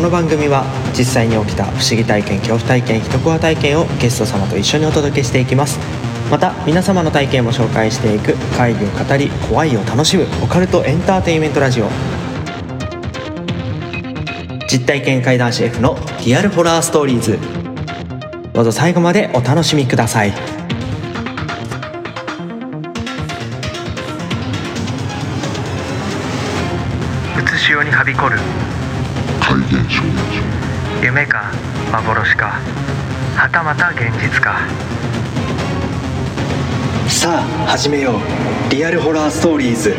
この番組は実際に起きた不思議体験、恐怖体験、人コア体験をゲスト様と一緒にお届けしていきます。また皆様の体験も紹介していく会議を語り、怖いを楽しむオカルトエンターテインメントラジオ、実体験怪談師 F のリアルホラーストーリーズ、どうぞ最後までお楽しみください。にはびこる怪現象、夢か幻か、はたまた現実か。さあ始めよう、リアルホラーストーリーズ。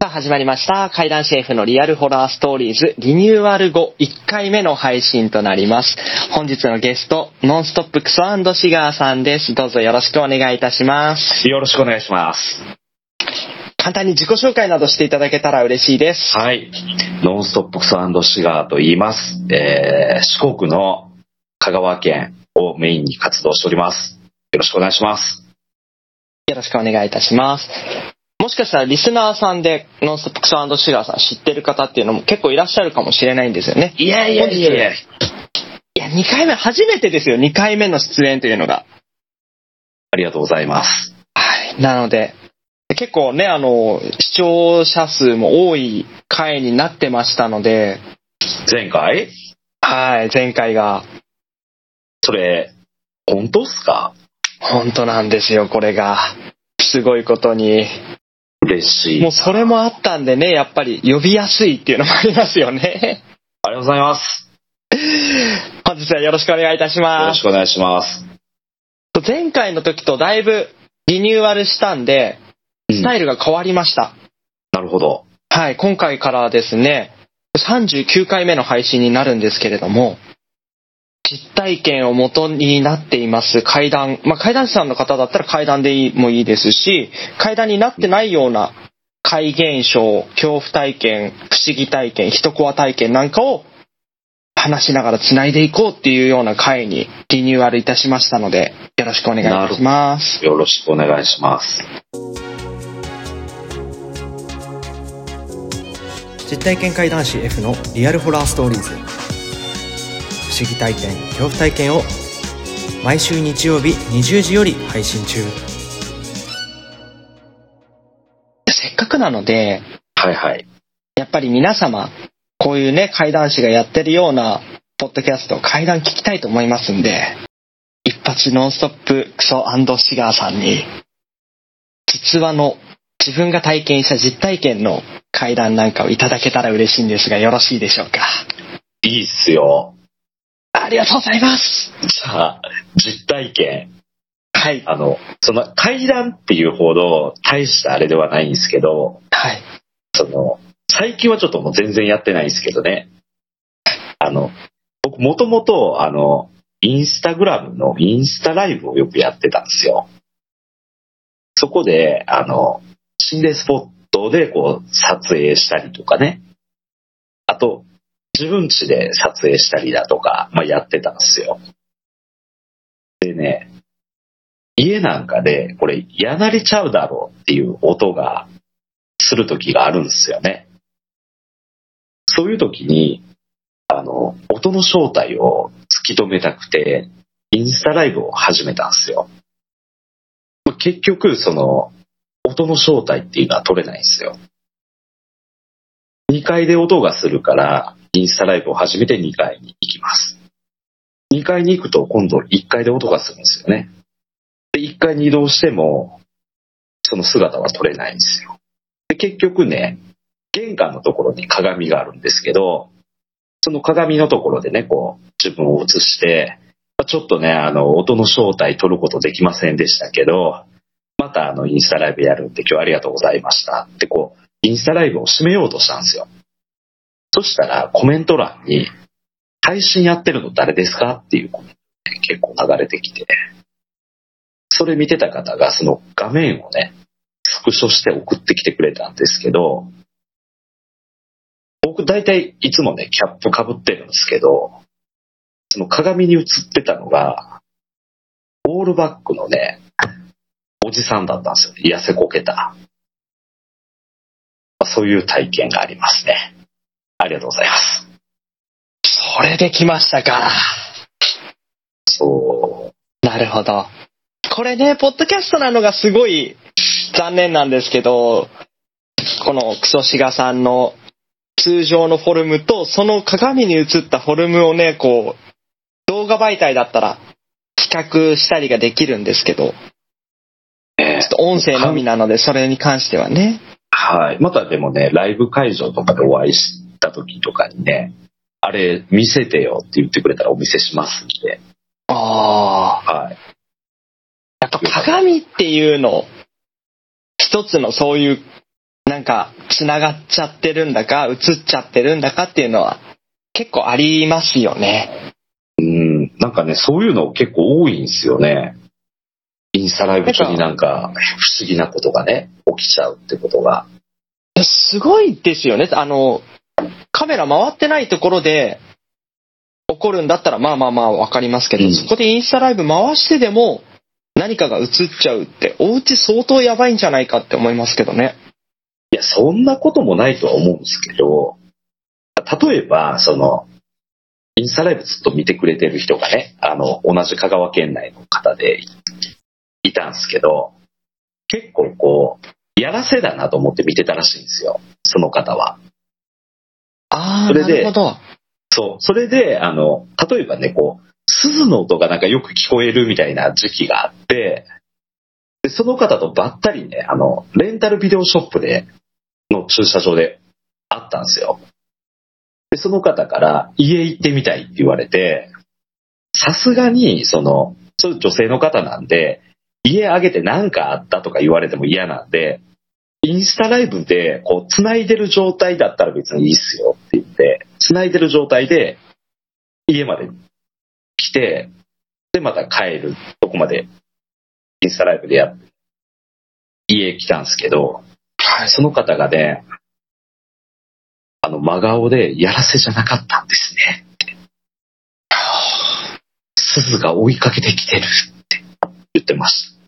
さあ始まりました、怪談師 F のリアルホラーストーリーズリニューアル後1回目の配信となります。本日のゲスト、ノンストップクソ&シガーさんです。どうぞよろしくお願いいたします。よろしくお願いします。簡単に自己紹介などしていただけたら嬉しいです。はい。ノンストップクソ&シガーと言います。四国の香川県をメインに活動しております。よろしくお願いします。よろしくお願いいたします。もしかしたらリスナーさんでノンストップクソ&シガーさん知ってる方っていうのも結構いらっしゃるかもしれないんですよね。いや。いや、2回目、初めてですよ、2回目の出演というのが。ありがとうございます。はい。なので、結構ね、視聴者数も多い回になってましたので。前回？はい、前回が。それ、本当っすか？本当なんですよ、これが。すごいことに。嬉しい。もうそれもあったんでね、やっぱり呼びやすいっていうのもありますよね。ありがとうございます。本日はよろしくお願いいたします。よろしくお願いします。前回の時とだいぶリニューアルしたんで、スタイルが変わりました。なるほど。はい、今回からですね、39回目の配信になるんですけれども、実体験を元になっています怪談、怪談師さんの方だったら怪談でもいいですし、怪談になってないような怪現象、恐怖体験、不思議体験、人コア体験なんかを話しながらつないでいこうっていうような回にリニューアルいたしましたので、よろしくお願いいたします。よろしくお願いします。実体験怪談師 F のリアルホラーストーリーズ。不思議体験、恐怖体験を毎週日曜日20時より配信中。せっかくなので、はいはい。やっぱり皆様、こういうね、怪談師がやってるようなポッドキャスト、怪談聞きたいと思いますんで、一発ノンストップクソ&シガーさんに、実話の自分が体験した実体験の怪談なんかをいただけたら嬉しいんですが、よろしいでしょうか。いいっすよ。ありがとうございます。じゃあ、実体験。はい。その怪談っていうほど大したあれではないんですけど、はい。最近はちょっともう全然やってないんですけどね。僕もともと、インスタグラムのインスタライブをよくやってたんですよ。そこで、心霊スポットでこう撮影したりとかね。あと、自分家で撮影したりだとか、やってたんですよ。でね、家なんかで、これ、やなりちゃうだろうっていう音がする時があるんですよね。そういう時に音の正体を突き止めたくてインスタライブを始めたんですよ。結局その音の正体っていうのは取れないんですよ。2階で音がするからインスタライブを始めて2階に行きます。2階に行くと今度1階で音がするんですよね。で1階に移動してもその姿は取れないんですよ。で結局ね、玄関のところに鏡があるんですけど、その鏡のところでね、こう自分を映して、ちょっとね、音の正体取ることできませんでしたけど、またインスタライブやるんで今日ありがとうございましたってこう、インスタライブを締めようとしたんですよ。そしたらコメント欄に、配信やってるの誰ですかっていうコメントが結構流れてきて、それ見てた方がその画面をね、スクショして送ってきてくれたんですけど、僕大体いつもねキャップかぶってるんですけど、その鏡に映ってたのがオールバックのねおじさんだったんですよ。痩せこけたそういう体験がありますね。ありがとうございます。それできましたか。そう。なるほど。これね、ポッドキャストなのがすごい残念なんですけど、このクソシガさんの通常のフォルムとその鏡に映ったフォルムをね、こう動画媒体だったら比較したりができるんですけど、ちょっと音声のみなのでそれに関してはね。はい。またでもね、ライブ会場とかでお会いした時とかにね、あれ見せてよって言ってくれたらお見せしますんで。ああ。はい。やっぱ鏡っていうの一つのそういうなんかつながっちゃってるんだか映っちゃってるんだかっていうのは結構ありますよね。なんかね、そういうの結構多いんですよね。インスタライブ中になんか不思議なことがね起きちゃうってことがすごいですよね。カメラ回ってないところで起こるんだったらまあわかりますけど、そこでインスタライブ回してでも何かが映っちゃうってお家相当やばいんじゃないかって思いますけどね。いや、そんなこともないとは思うんですけど、例えばそのインスタライブずっと見てくれてる人がね、同じ香川県内の方でいたんですけど、結構こうやらせだなと思って見てたらしいんですよ、その方は。ああ、なるほど。そう、それで例えばね、こう鈴の音がなんかよく聞こえるみたいな時期があって、でその方とばったりね、レンタルビデオショップでの駐車場で会ったんですよ。でその方から家行ってみたいって言われて、さすがにその女性の方なんで家上げて何かあったとか言われても嫌なんで、インスタライブでこう繋いでる状態だったら別にいいっすよって言って、繋いでる状態で家まで来て、でまた帰るとこまでインスタライブでやって家来たんですけど、その方がね、真顔でやらせじゃなかったんですねって、鈴が追いかけてきてるって言ってました。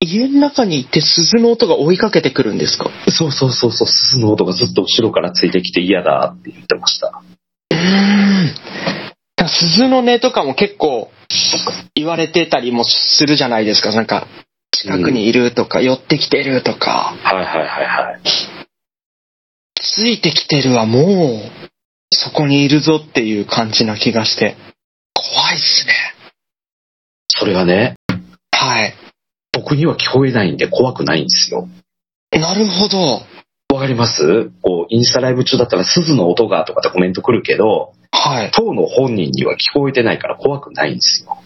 家の中にいて鈴の音が追いかけてくるんですか？そう、鈴の音がずっと後ろからついてきて嫌だって言ってました。鈴の音とかも結構言われてたりもするじゃないですか。なんか近くにいるとか、寄ってきてるとか、はい、ついてきてるはもうそこにいるぞっていう感じな気がして怖いっすね。それがね、はい、僕には聞こえないんで怖くないんですよ。なるほど。わかります？こうインスタライブ中だったら鈴の音がとかってコメント来るけど、はい、当の本人には聞こえてないから怖くないんですよ。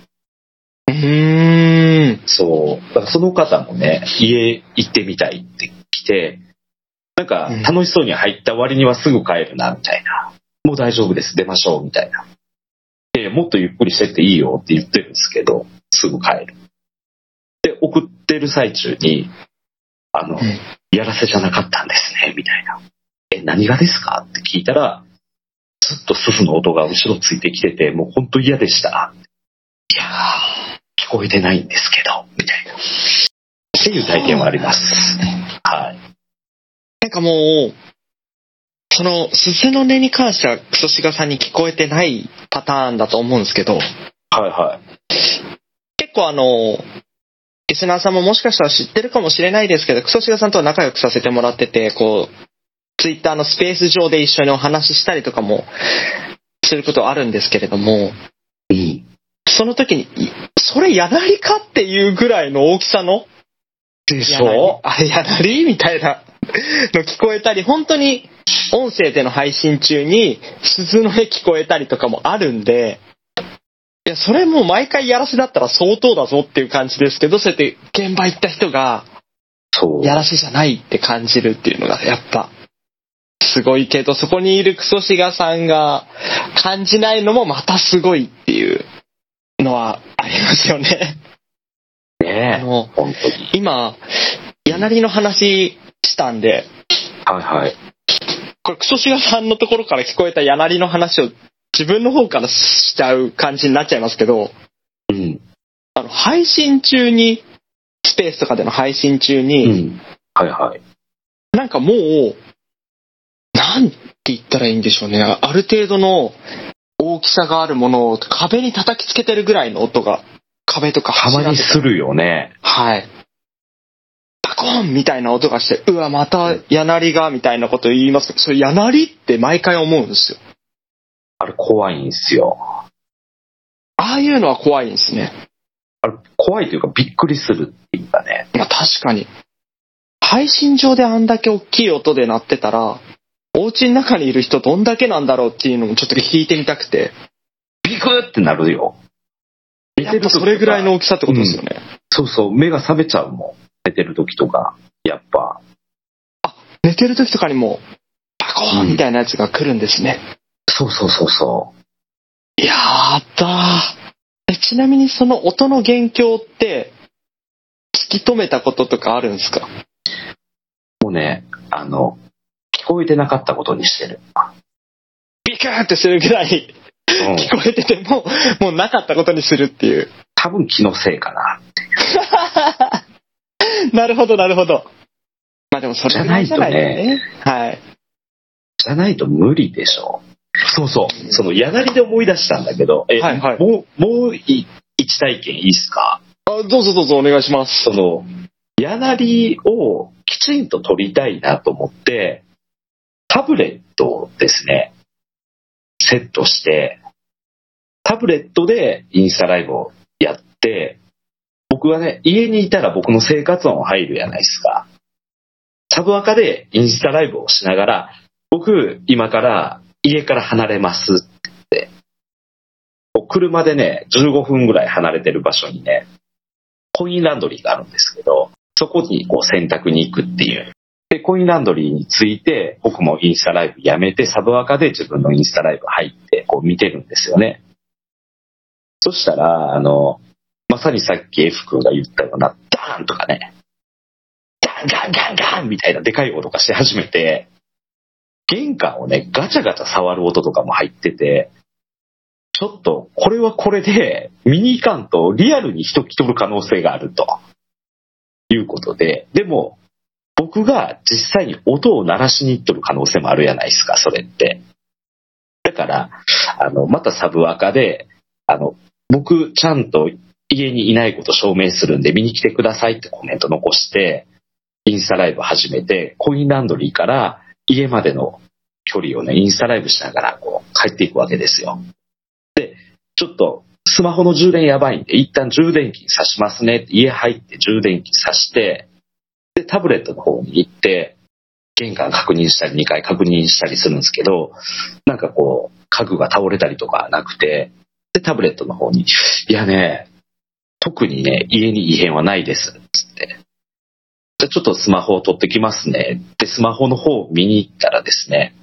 そう。だからその方もね、家行ってみたいって来て、なんか楽しそうに入った割にはすぐ帰るなみたいな、もう大丈夫です出ましょうみたいな、もっとゆっくりしてっていいよって言ってるんですけど、すぐ帰る。で送ってる最中にやらせじゃなかったんですねみたいな、何がですかって聞いたら、ずっと鈴の音が後ろついてきてて、もう本当嫌でした。いやー、聞こえてないんですけどみたいなっていう体験はあります。はい。なんかもうその鈴の音に関してはクソシガさんに聞こえてないパターンだと思うんですけど、結構リスナーさんももしかしたら知ってるかもしれないですけど、クソシガさんとは仲良くさせてもらってて、こうツイッターのスペース上で一緒にお話ししたりとかもすることあるんですけれども、その時にそれ柳かっていうぐらいの大きさのでしょ、あれ柳みたいなの聞こえたり、本当に音声での配信中に鈴の音聞こえたりとかもあるんで、いやそれもう毎回やらせだったら相当だぞっていう感じですけど、そうやって現場行った人がやらせじゃないって感じるっていうのがやっぱすごいけど、そこにいるクソシガさんが感じないのもまたすごいっていうのはありますよね。ねえ、本当に今柳の話したんで、これクソシガさんのところから聞こえた柳の話を自分の方からしちゃう感じになっちゃいますけど、配信中にスペースとかでの配信中に、なんかもう、なんて言ったらいいんでしょうね。ある程度の大きさがあるものを壁に叩きつけてるぐらいの音が、壁とか柱とか。たまにするよね。はい。パコンみたいな音がして、うわ、また柳が、みたいなこと言いますけど、それ柳って毎回思うんですよ。あれ怖いんですよ。ああいうのは怖いんですね。あれ怖いというかびっくりするっていうかね。まあ確かに。配信上であんだけ大きい音で鳴ってたら、お家の中にいる人どんだけなんだろうっていうのもちょっと聞いてみたくて。ビクってなるよ。やっぱそれぐらいの大きさってことですよね。うん、そうそう、目が覚めちゃうもん。寝てる時とか、やっぱ。あ、寝てる時とかにも、パコーンみたいなやつが来るんですね。うん、そうそうそうそう。やだー。ちなみにその音の元凶って、突き止めたこととかあるんですか？もうね、聞こえてなかったことにしてる。ビクーってするぐらい、うん、聞こえてても、もうなかったことにするっていう。多分気のせいかな。なるほど、なるほど。まあでもそれはないじゃないね。はい。じゃないと無理でしょ。そうそう。その柳で思い出したんだけど、はいはい、もう一体験いいっすか？あ、どうぞどうぞお願いします。その柳をきちんと撮りたいなと思って、タブレットをですね、セットして、タブレットでインスタライブをやって、僕はね、家にいたら僕の生活音入るやないですか。サブアカでインスタライブをしながら、僕、今から家から離れますって言って、車でね、15分ぐらい離れてる場所にね、コインランドリーがあるんですけど、そこにこう洗濯に行くっていう。で、コインランドリーについて、僕もインスタライブやめて、サブアカで自分のインスタライブ入って、こう見てるんですよね。そしたら、まさにさっき F 君が言ったような、ダーンとかね、ガンガンガンガンみたいなでかい音がし始めて、玄関をね、ガチャガチャ触る音とかも入ってて、ちょっと、これはこれで、見に行かんとリアルに人来とる可能性があると、いうことで、でも、僕が実際に音を鳴らしに行っとる可能性もあるやないですか、それって。だから、またサブアカで、僕、ちゃんと家にいないこと証明するんで、見に来てくださいってコメント残して、インスタライブ始めて、コインランドリーから、家までの距離をね、インスタライブしながらこう帰っていくわけですよ。で、ちょっとスマホの充電やばいんで、一旦充電器挿しますねって家入って充電器挿して、で、タブレットの方に行って、玄関確認したり、2回確認したりするんですけど、なんかこう、家具が倒れたりとかなくて、で、タブレットの方に、いやね、特にね、家に異変はないです、つって。じゃあちょっとスマホを取ってきますね。で、スマホの方を見に行ったらですね、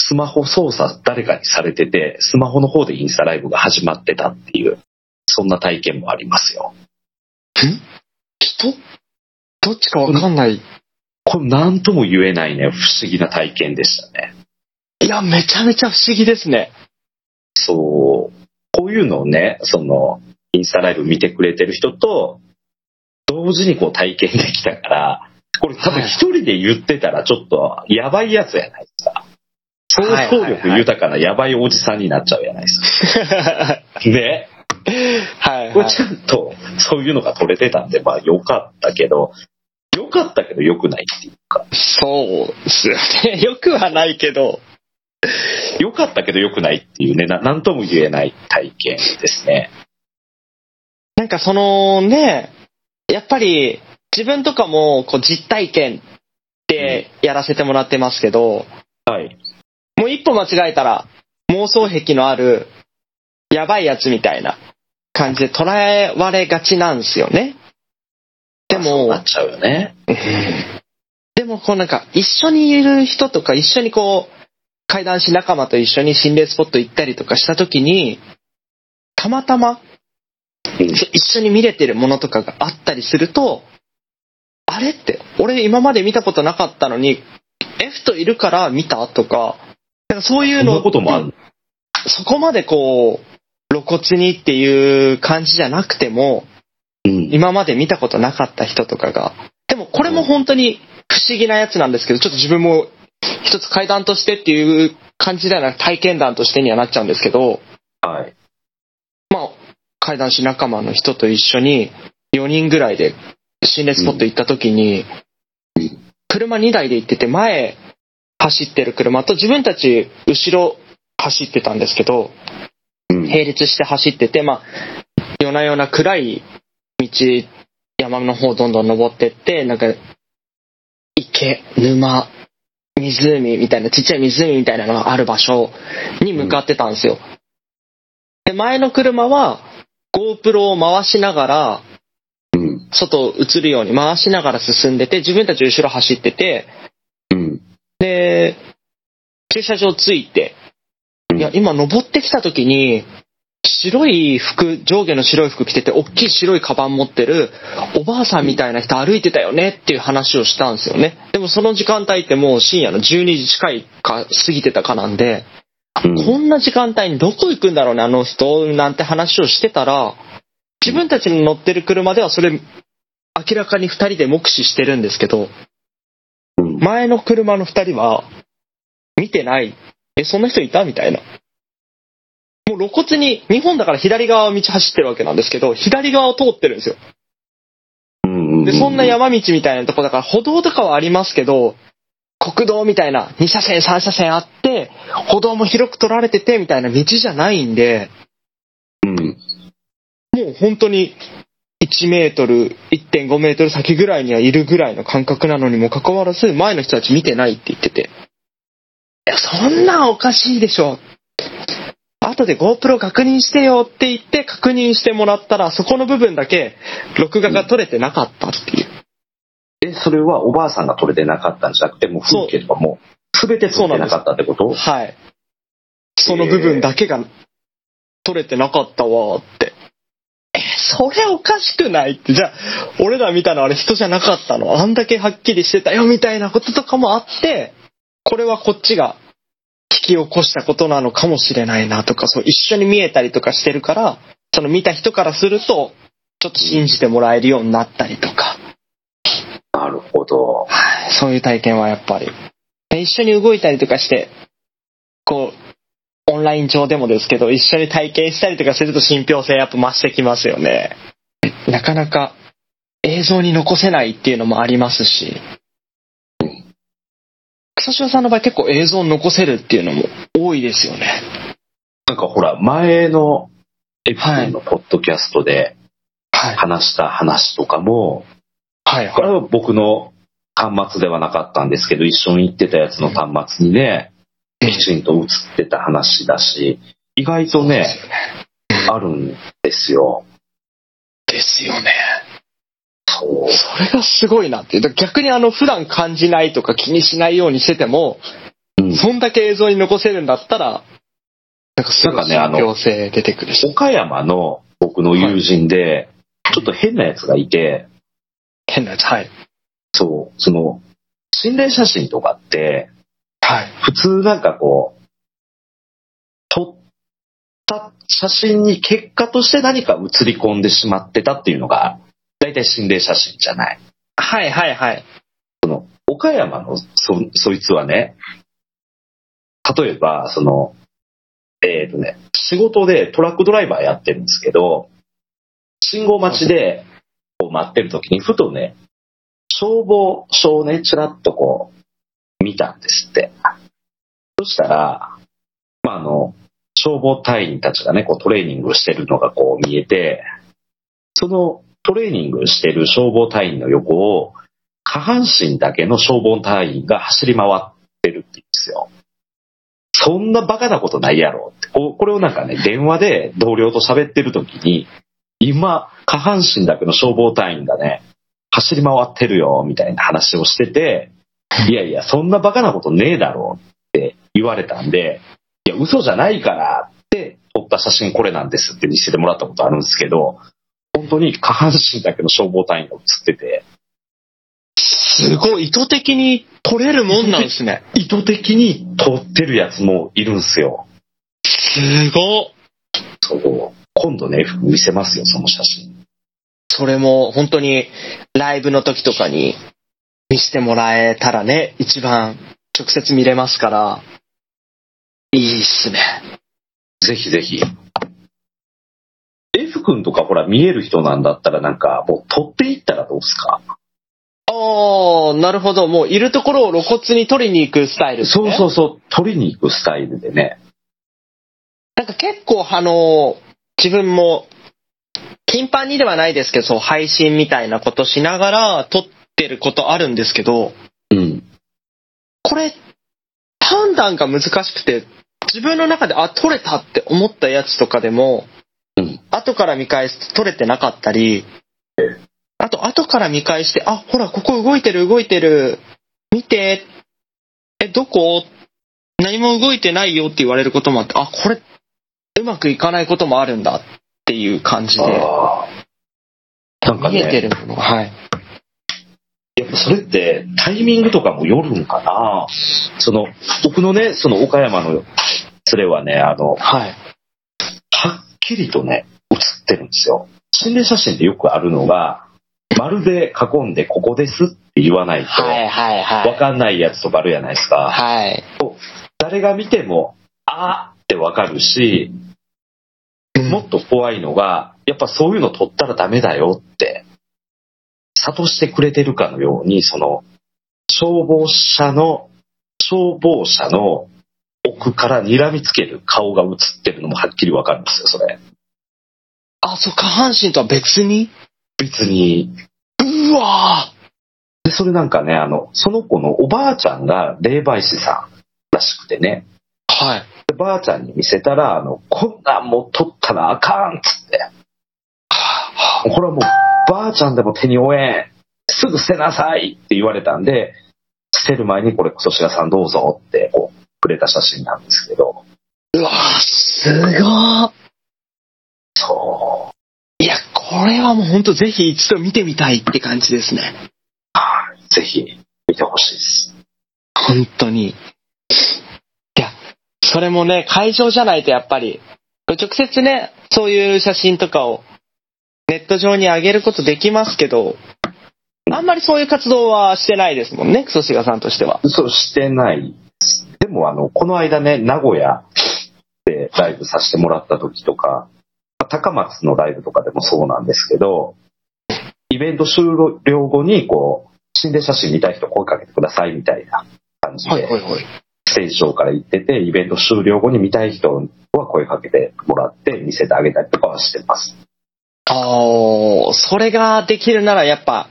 スマホ操作誰かにされてて、スマホの方でインスタライブが始まってたっていう、そんな体験もありますよ。どっちかわかんない。これなんとも言えないね、不思議な体験でしたね。いや、めちゃめちゃ不思議ですね。そう。こういうのをね、その、インスタライブ見てくれてる人と、同時にこう体験できたから、これ多分一人で言ってたらちょっとやばいやつやないですか。想像力豊かなやばいおじさんになっちゃうやないですか。ね。はい。これちゃんとそういうのが取れてたんで、まあ良かったけど良くないっていうか。そうですよね。良くはないけど。良かったけど良くないっていうね、なんとも言えない体験ですね。なんかそのね、やっぱり自分とかもこう実体験でやらせてもらってますけど、はい、もう一歩間違えたら妄想癖のあるやばいやつみたいな感じで捉えられがちなんですよね。でもそうなっちゃうよね。でもこうなんか一緒にいる人とか一緒にこう怪談師仲間と一緒に心霊スポット行ったりとかした時にたまたま一緒に見れてるものとかがあったりすると、あれって俺今まで見たことなかったのに F といるから見たとか、なんかそういうのこともある。そこまでこう露骨にっていう感じじゃなくても、今まで見たことなかった人とかがでもこれも本当に不思議なやつなんですけど、ちょっと自分も一つ怪談としてっていう感じではなく体験談としてにはなっちゃうんですけど、はい、まあ怪談師仲間の人と一緒に4人ぐらいで心霊スポット行った時に、うん、車2台で行ってて、前走ってる車と自分たち後ろ走ってたんですけど、うん、並列して走ってて、まあ夜な夜な暗い道、山の方どんどん登ってって、なんか池、沼、湖みたいな、ちっちゃい湖みたいなのがある場所に向かってたんですよ。で前の車は GoPro を回しながら、外映るように回しながら進んでて、自分たち後ろ走ってて、で駐車場着いて、いや今登ってきた時に白い服、上下の白い服着てて大きい白いカバン持ってるおばあさんみたいな人歩いてたよねっていう話をしたんですよね。でもその時間帯ってもう深夜の12時近いか過ぎてたかなんで、こんな時間帯にどこ行くんだろうねあの人なんて話をしてたら、自分たちの乗ってる車ではそれ明らかに2人で目視してるんですけど、前の車の2人は見てない、そんな人いたみたいな、もう露骨に日本だから左側を道走ってるわけなんですけど、左側を通ってるんですよ。でそんな山道みたいなとこだから歩道とかはありますけど、国道みたいな2車線3車線あって歩道も広く取られててみたいな道じゃないんで、もう本当に1メートル 1.5 メートル先ぐらいにはいるぐらいの感覚なのにもかかわらず、前の人たち見てないって言ってて、いやそんなんおかしいでしょ、後で GoPro 確認してよって言って確認してもらったら、そこの部分だけ録画が撮れてなかったっていう、それはおばあさんが撮れてなかったんじゃなくて、もう風景とかもう全て撮れてなかったってこと？はい、その部分だけが撮れてなかったわって、それおかしくないって、じゃあ俺ら見たのあれ人じゃなかったの、あんだけはっきりしてたよみたいなこととかもあって、これはこっちが引き起こしたことなのかもしれないなとか、そう一緒に見えたりとかしてるから、その見た人からするとちょっと信じてもらえるようになったりとか。なるほど、はい、そういう体験はやっぱり一緒に動いたりとかして、こうオンライン上でもですけど一緒に体験したりとかすると信憑性やっぱ増してきますよね。なかなか映像に残せないっていうのもありますし、草潮さんの場合結構映像残せるっていうのも多いですよね。なんかほら前のエピソードのポッドキャストで話した話とかも、はいはい、これは僕の端末ではなかったんですけど、一緒に行ってたやつの端末にね、きちんと映ってた話だし、意外と ねあるんですよ。ですよね。それがすごいなっていう、逆に普段感じないとか気にしないようにしてても、そんだけ映像に残せるんだったらなんかすごい信憑性出てくるし、岡山の僕の友人で、はい、ちょっと変なやつがいて、変なやつ、はい、そうその心霊写真とかって、はい、普通なんかこう撮った写真に結果として何か映り込んでしまってたっていうのが大体心霊写真じゃない。はいはいはい。その岡山のそいつはね、例えばその仕事でトラックドライバーやってるんですけど、信号待ちでこう待ってる時にふとね、消防署をねちらっとこう見たんですって。そしたらまあ消防隊員たちがねこうトレーニングしてるのがこう見えて、そのトレーニングしてる消防隊員の横を下半身だけの消防隊員が走り回ってるって言うんですよ。そんなバカなことないやろって、これをなんかね電話で同僚と喋ってる時に、今下半身だけの消防隊員がね走り回ってるよみたいな話をしてて、いやいやそんなバカなことねえだろって言われたんで、いや嘘じゃないからって撮った写真これなんですって見せてもらったことあるんですけど、本当に下半身だけの消防隊員が映ってて、すごい意図的に撮れるもんなんですね。意図的に撮ってるやつもいるんすよ。すごっ。そう、今度ね見せますよその写真。それも本当にライブの時とかに見せてもらえたらね、一番直接見れますからいいっすね。ぜひぜひ。エフ君とかほら見える人なんだったらなんかもう撮っていったらどうっすか？ああ、なるほど。もういるところを露骨に撮りに行くスタイル、ね。そうそうそう、撮りに行くスタイルでね。なんか結構自分も頻繁にではないですけど、配信みたいなことしながら撮ってることあるんですけど、うん、これ判断が難しくて、自分の中であ撮れたって思ったやつとかでも、うん、後から見返すと撮れてなかったり、あと後から見返してあほらここ動いてる見てどこ何も動いてないよって言われることもあって、あこれうまくいかないこともあるんだっていう感じで、なんか、ね、見えてるもの、はい。やっぱそれってタイミングとかもよるんかな。僕のねその岡山のそれはねはい、はっきりとね写ってるんですよ。心霊写真ってよくあるのが。まるで囲んでここですって言わないと分かんないやつとかあるじゃないですか、はい、誰が見てもあーって分かるし、もっと怖いのがやっぱそういうの撮ったらダメだよって諭してくれてるかのように、その消防車の奥から睨みつける顔が映ってるのもはっきり分かるんですよそれ。あ、そう、下半身とは別にうわー。でそれなんかねその子のおばあちゃんが霊媒師さんらしくてね、はい、でばあちゃんに見せたらこんなんもう取ったらあかんっつって、これはもうばあちゃんでも手に負えん、すぐ捨てなさいって言われたんで、捨てる前にこれ粗品さんどうぞってこうくれた写真なんですけど、うわーすごー。そういやこれはもう本当ぜひ一度見てみたいって感じですね。はい、ぜひ見てほしいです本当に。いやそれもね会場じゃないとやっぱり直接ねそういう写真とかをネット上に上げることできますけど、あんまりそういう活動はしてないですもんねクソシガさんとしては。そうしてないでもこの間ね名古屋でライブさせてもらった時とか高松のライブとかでもそうなんですけど、イベント終了後にこう心霊写真見たい人声かけてくださいみたいな感じで、はいはいはい、ステージ上から行っててイベント終了後に見たい人は声かけてもらって見せてあげたりとかはしてます。それができるならやっぱ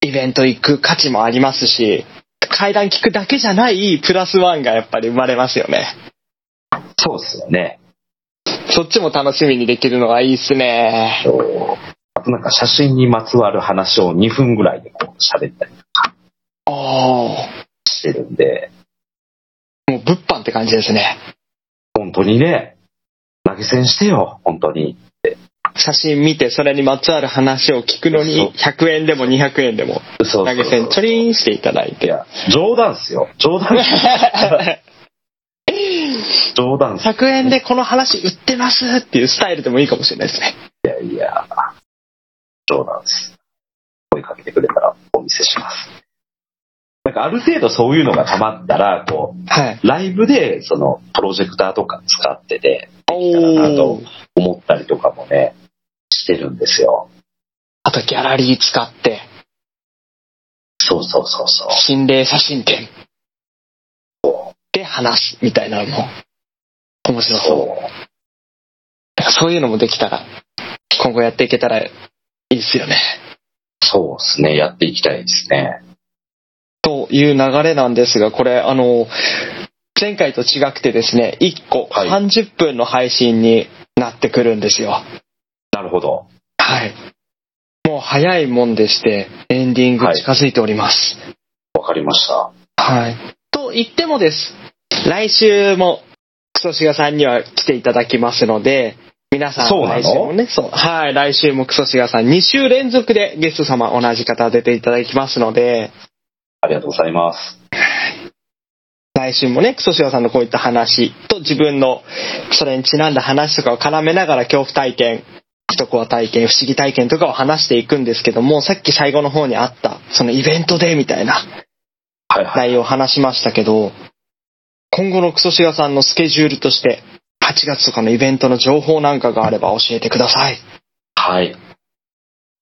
イベント行く価値もありますし、階段聞くだけじゃないプラスワンがやっぱり生まれますよね。そうですよね。そっちも楽しみにできるのがいいっすね。あとなんか写真にまつわる話を2分ぐらいでこう喋ったりとかしてるんで、もう物販って感じですね本当にね。投げ銭してよ本当に。写真見てそれにまつわる話を聞くのに100円でも200円でも投げ銭ちょりんしていただいて。いや冗談っすよね、100円でこの話売ってますっていうスタイルでもいいかもしれないですね。いや冗談っす。声かけてくれたらお見せします。なんかある程度そういうのがたまったらこう、はい、ライブでそのプロジェクターとか使ってていいかなと思ったりとかもねしてるんですよ。あとギャラリー使ってそう心霊写真展で話すみたいなのも面白そう。そういうのもできたら今後やっていけたらいいですよね。そうですね、やっていきたいですね。という流れなんですが、これ前回と違くてですね1個30分の配信になってくるんですよ、はい、なるほど。はい、もう早いもんでしてエンディング近づいております。わかりました。はい、と言ってもです、来週もクソシガさんには来ていただきますので、皆さん来週もね、そう、はい、来週もクソシガさん2週連続でゲスト様同じ方出ていただきますので、ありがとうございます。来週もねクソシガさんのこういった話と自分のそれにちなんだ話とかを絡めながら恐怖体験一コア体験、不思議体験とかを話していくんですけども、さっき最後の方にあったそのイベントでみたいな内容を話しましたけど、はいはい、今後のクソシガさんのスケジュールとして8月とかのイベントの情報なんかがあれば教えてください。はい、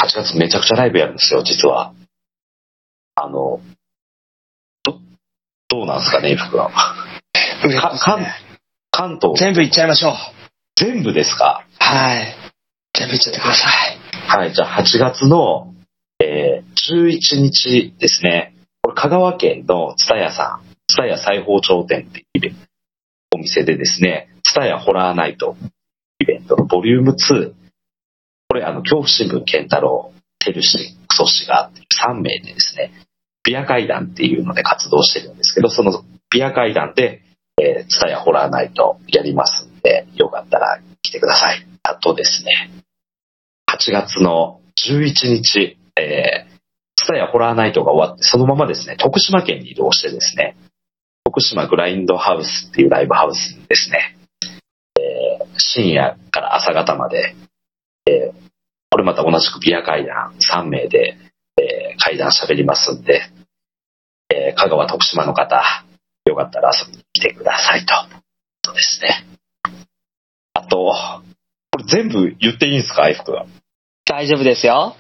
8月めちゃくちゃライブやるんですよ、実は。どうなんですかね、僕は。関東全部いっちゃいましょう。全部ですか？はい。全部いっちゃってください。はい、じゃあ8月の、11日ですね。これ香川県の蔦屋さん、蔦屋裁縫町店っていうお店でですね、蔦屋ホラーナイトイベントのボリューム2。これ恐怖新聞健太郎、テルシ、クソシガっていう3名でですね、ビア会談っていうので活動してるんですけど、そのビア会談でツタヤホラーナイトやりますんで、よかったら来てください。あとですね、8月の11日、ツタヤホラーナイトが終わって、そのままですね、徳島県に移動してですね、徳島グラインドハウスっていうライブハウスですね、深夜から朝方まで、これまた同じくビア会談3名で、会談喋りますんで、香川徳島の方、よかったら遊びに来てくださいと。そうですね。あと、これ全部言っていいんですか、愛福は。大丈夫ですよ。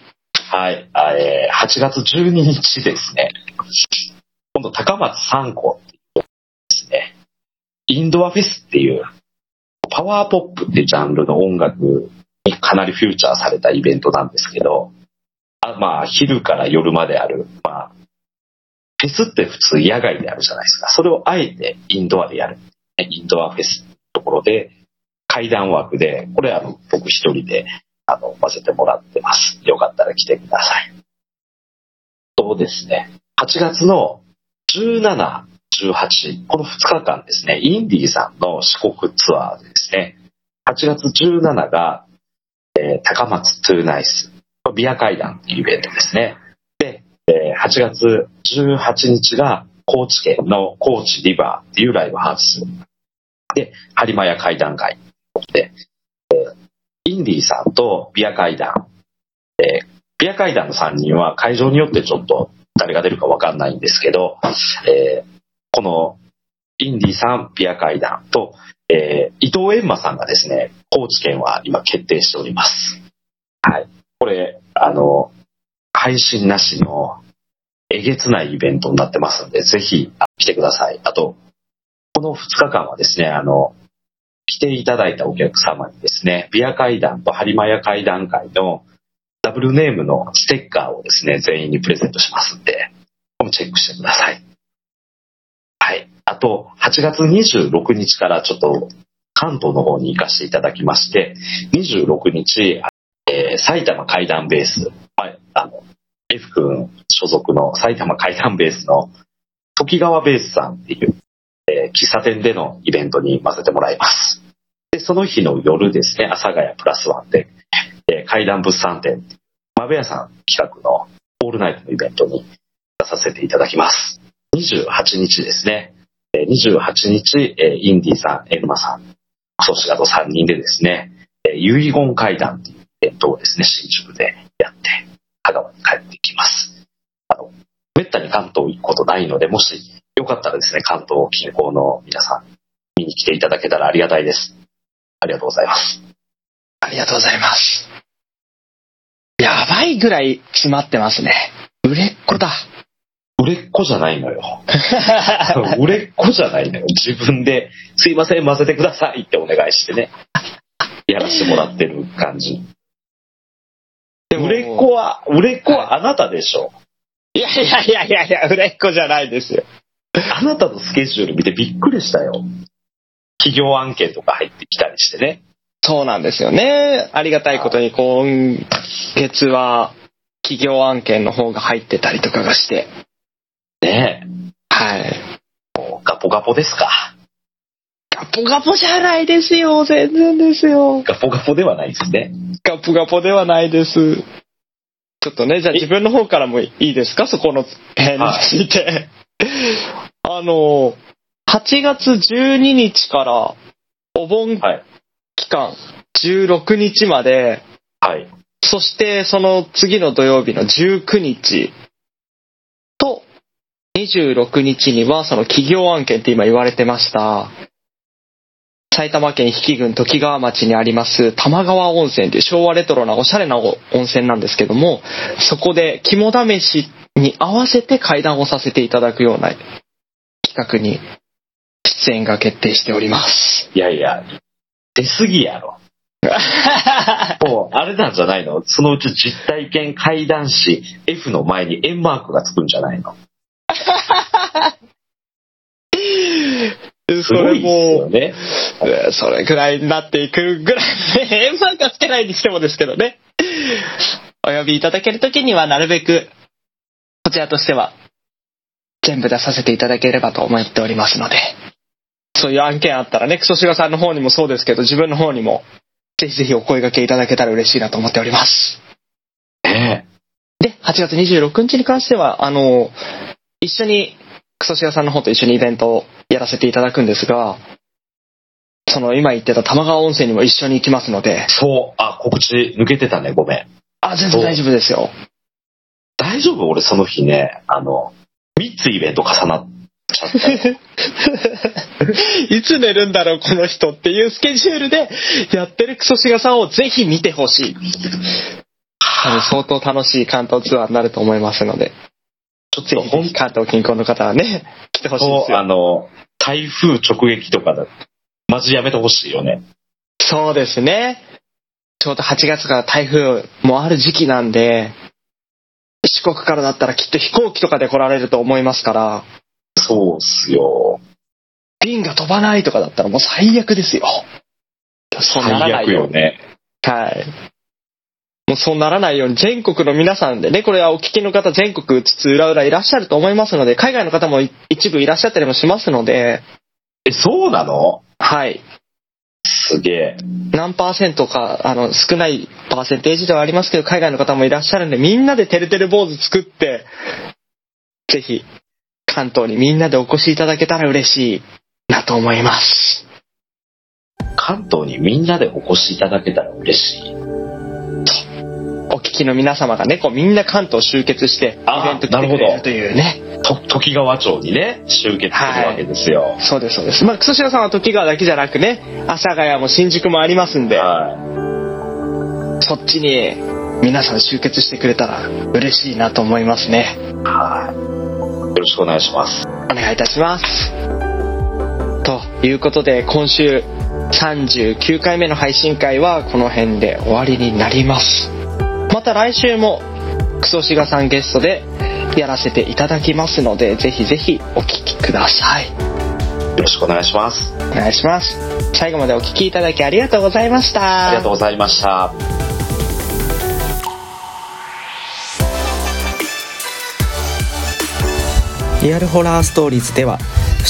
はい。8月12日ですね。今度、高松3校ですね。インドアフェスっていう、パワーポップっていうジャンルの音楽にかなりフューチャーされたイベントなんですけど、昼から夜まである、フェスって普通野外であるじゃないですか。それをあえてインドアでやる。インドアフェスのところで、会談枠で、これ僕一人で、混ぜてもらってます。よかったら来てください。そうですね。8月の17、18、この2日間ですね、インディーさんの四国ツアーですね。8月17が、高松トゥーナイス。ビア会談というイベントですね。で、8月18日が高知県の高知リバーっていうライブハウスで、播磨屋会談会で、インディーさんとビア会談、ビア会談の3人は会場によってちょっと誰が出るか分かんないんですけど、このインディーさんビア会談と、伊藤閻魔さんがですね、高知県は今決定しております。はい、これ配信なしのえげつないイベントになってますので、ぜひ来てください。あと、この2日間はですね、来ていただいたお客様にですね、ビア会談と播磨屋会談会のダブルネームのステッカーをですね、全員にプレゼントしますので、これもチェックしてください。はい。あと、8月26日からちょっと関東の方に行かせていただきまして、26日、埼玉怪談ベース、F 君所属の埼玉怪談ベースの時川ベースさんっていう、喫茶店でのイベントに混ぜてもらいます。で、その日の夜ですね、阿佐ヶ谷プラスワンで、怪談物産展、豆屋さん企画のオールナイトのイベントに出させていただきます。28日ですね、28日、インディーさん、エルマさん、クソシガと3人でですね、遺言怪談っていうをですね、新宿でやって香川に帰ってきます。めったに関東行くことないので、もしよかったらですね、関東近郊の皆さん見に来ていただけたらありがたいです。ありがとうございます。ありがとうございます。やばいぐらい詰まってますね。売れっ子だ。売れっ子じゃないのよ売れっ子じゃないのよ。自分ですいません、混ぜてくださいってお願いしてねやらせてもらってる感じ。売れっ子はあなたでしょ。いやいやいやいやいや、売れっ子じゃないですよ。あなたのスケジュール見てびっくりしたよ。企業案件とか入ってきたりしてね。そうなんですよね。ありがたいことに今月は企業案件の方が入ってたりとかがして。ねえ。はい。もうガポガポですか。ガポガポじゃないですよ。全然ですよ。ガポガポではないですね。ガポガポではないです。ちょっとね、じゃあ自分の方からもいいですか、そこの辺について、はい、8月12日からお盆期間16日まではい。そしてその次の土曜日の19日と26日にはその企業案件って今言われてました埼玉県比企郡時川町にあります玉川温泉という昭和レトロなおしゃれな温泉なんですけども、そこで肝試しに合わせて会談をさせていただくような企画に出演が決定しております。いやいや出過ぎやろもうあれなんじゃないの、そのうち実体験会談誌 F の前に円マークがつくんじゃないのそれも、ね、それぐらいになっていくぐらいで円マークはつけないにしてもですけどね、お呼びいただけるときにはなるべくこちらとしては全部出させていただければと思っておりますので、そういう案件あったらね、クソシガさんの方にもそうですけど自分の方にもぜひぜひお声掛けいただけたら嬉しいなと思っております、で8月26日に関しては一緒にクソシガさんの方と一緒にイベントをやらせていただくんですが、その今言ってた玉川温泉にも一緒に行きますので。そう、あ、告知抜けてたね、ごめん。あ、全然大丈夫ですよ。大丈夫、俺その日ね3つイベント重なっちゃっていつ寝るんだろうこの人っていうスケジュールでやってるクソシガさんをぜひ見てほしい相当楽しい関東ツアーになると思いますので、ちょっとぜひぜひ関東近郊の方はね来てほしいですよ。台風直撃とかだマジやめてほしいよね。そうですね、ちょうど8月から台風もある時期なんで、四国からだったらきっと飛行機とかで来られると思いますから。そうっすよ、便が飛ばないとかだったらもう最悪ですよ。そうならないように、ね、はい、もうそうならないように全国の皆さんでね、これはお聞きの方全国津々浦々いらっしゃると思いますので、海外の方も一部いらっしゃったりもしますので。そうなの？はい、すげえ。何パーセントか少ないパーセンテージではありますけど海外の方もいらっしゃるんで、みんなでてるてる坊主作ってぜひ関東にみんなでお越しいただけたら嬉しいなと思います。関東にみんなでお越しいただけたら嬉しいと、お聞きの皆様がね、こうみんな関東集結してイベント来てくれるというね、時川町にね集結するわけですよ、はい、そうですそうです、まあ、クソシガさんは時川だけじゃなくね、阿佐ヶ谷も新宿もありますんで、はい、そっちに皆さん集結してくれたら嬉しいなと思いますね。はい、よろしくお願いします。お願いいたします。ということで今週39回目の配信会はこの辺で終わりになります。また来週もクソシガさんゲストでやらせていただきますので、ぜひぜひお聞きください。よろしくお願いします。お願いします。最後までお聞きいただきありがとうございました。ありがとうございました。リアルホラーストーリーズでは不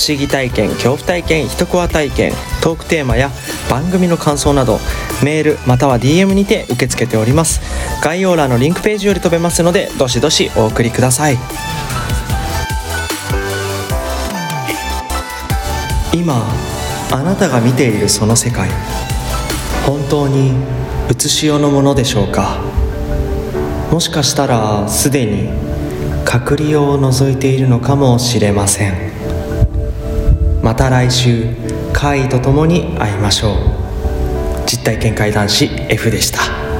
思議体験、恐怖体験、一コア体験、トークテーマや番組の感想などメールまたは DM にて受け付けております。概要欄のリンクページより飛べますので、どしどしお送りください。今あなたが見ているその世界、本当に写し世のものでしょうか。もしかしたらすでに隔離を除いているのかもしれません。また来週、怪異とともに会いましょう。実体見解男子 F でした。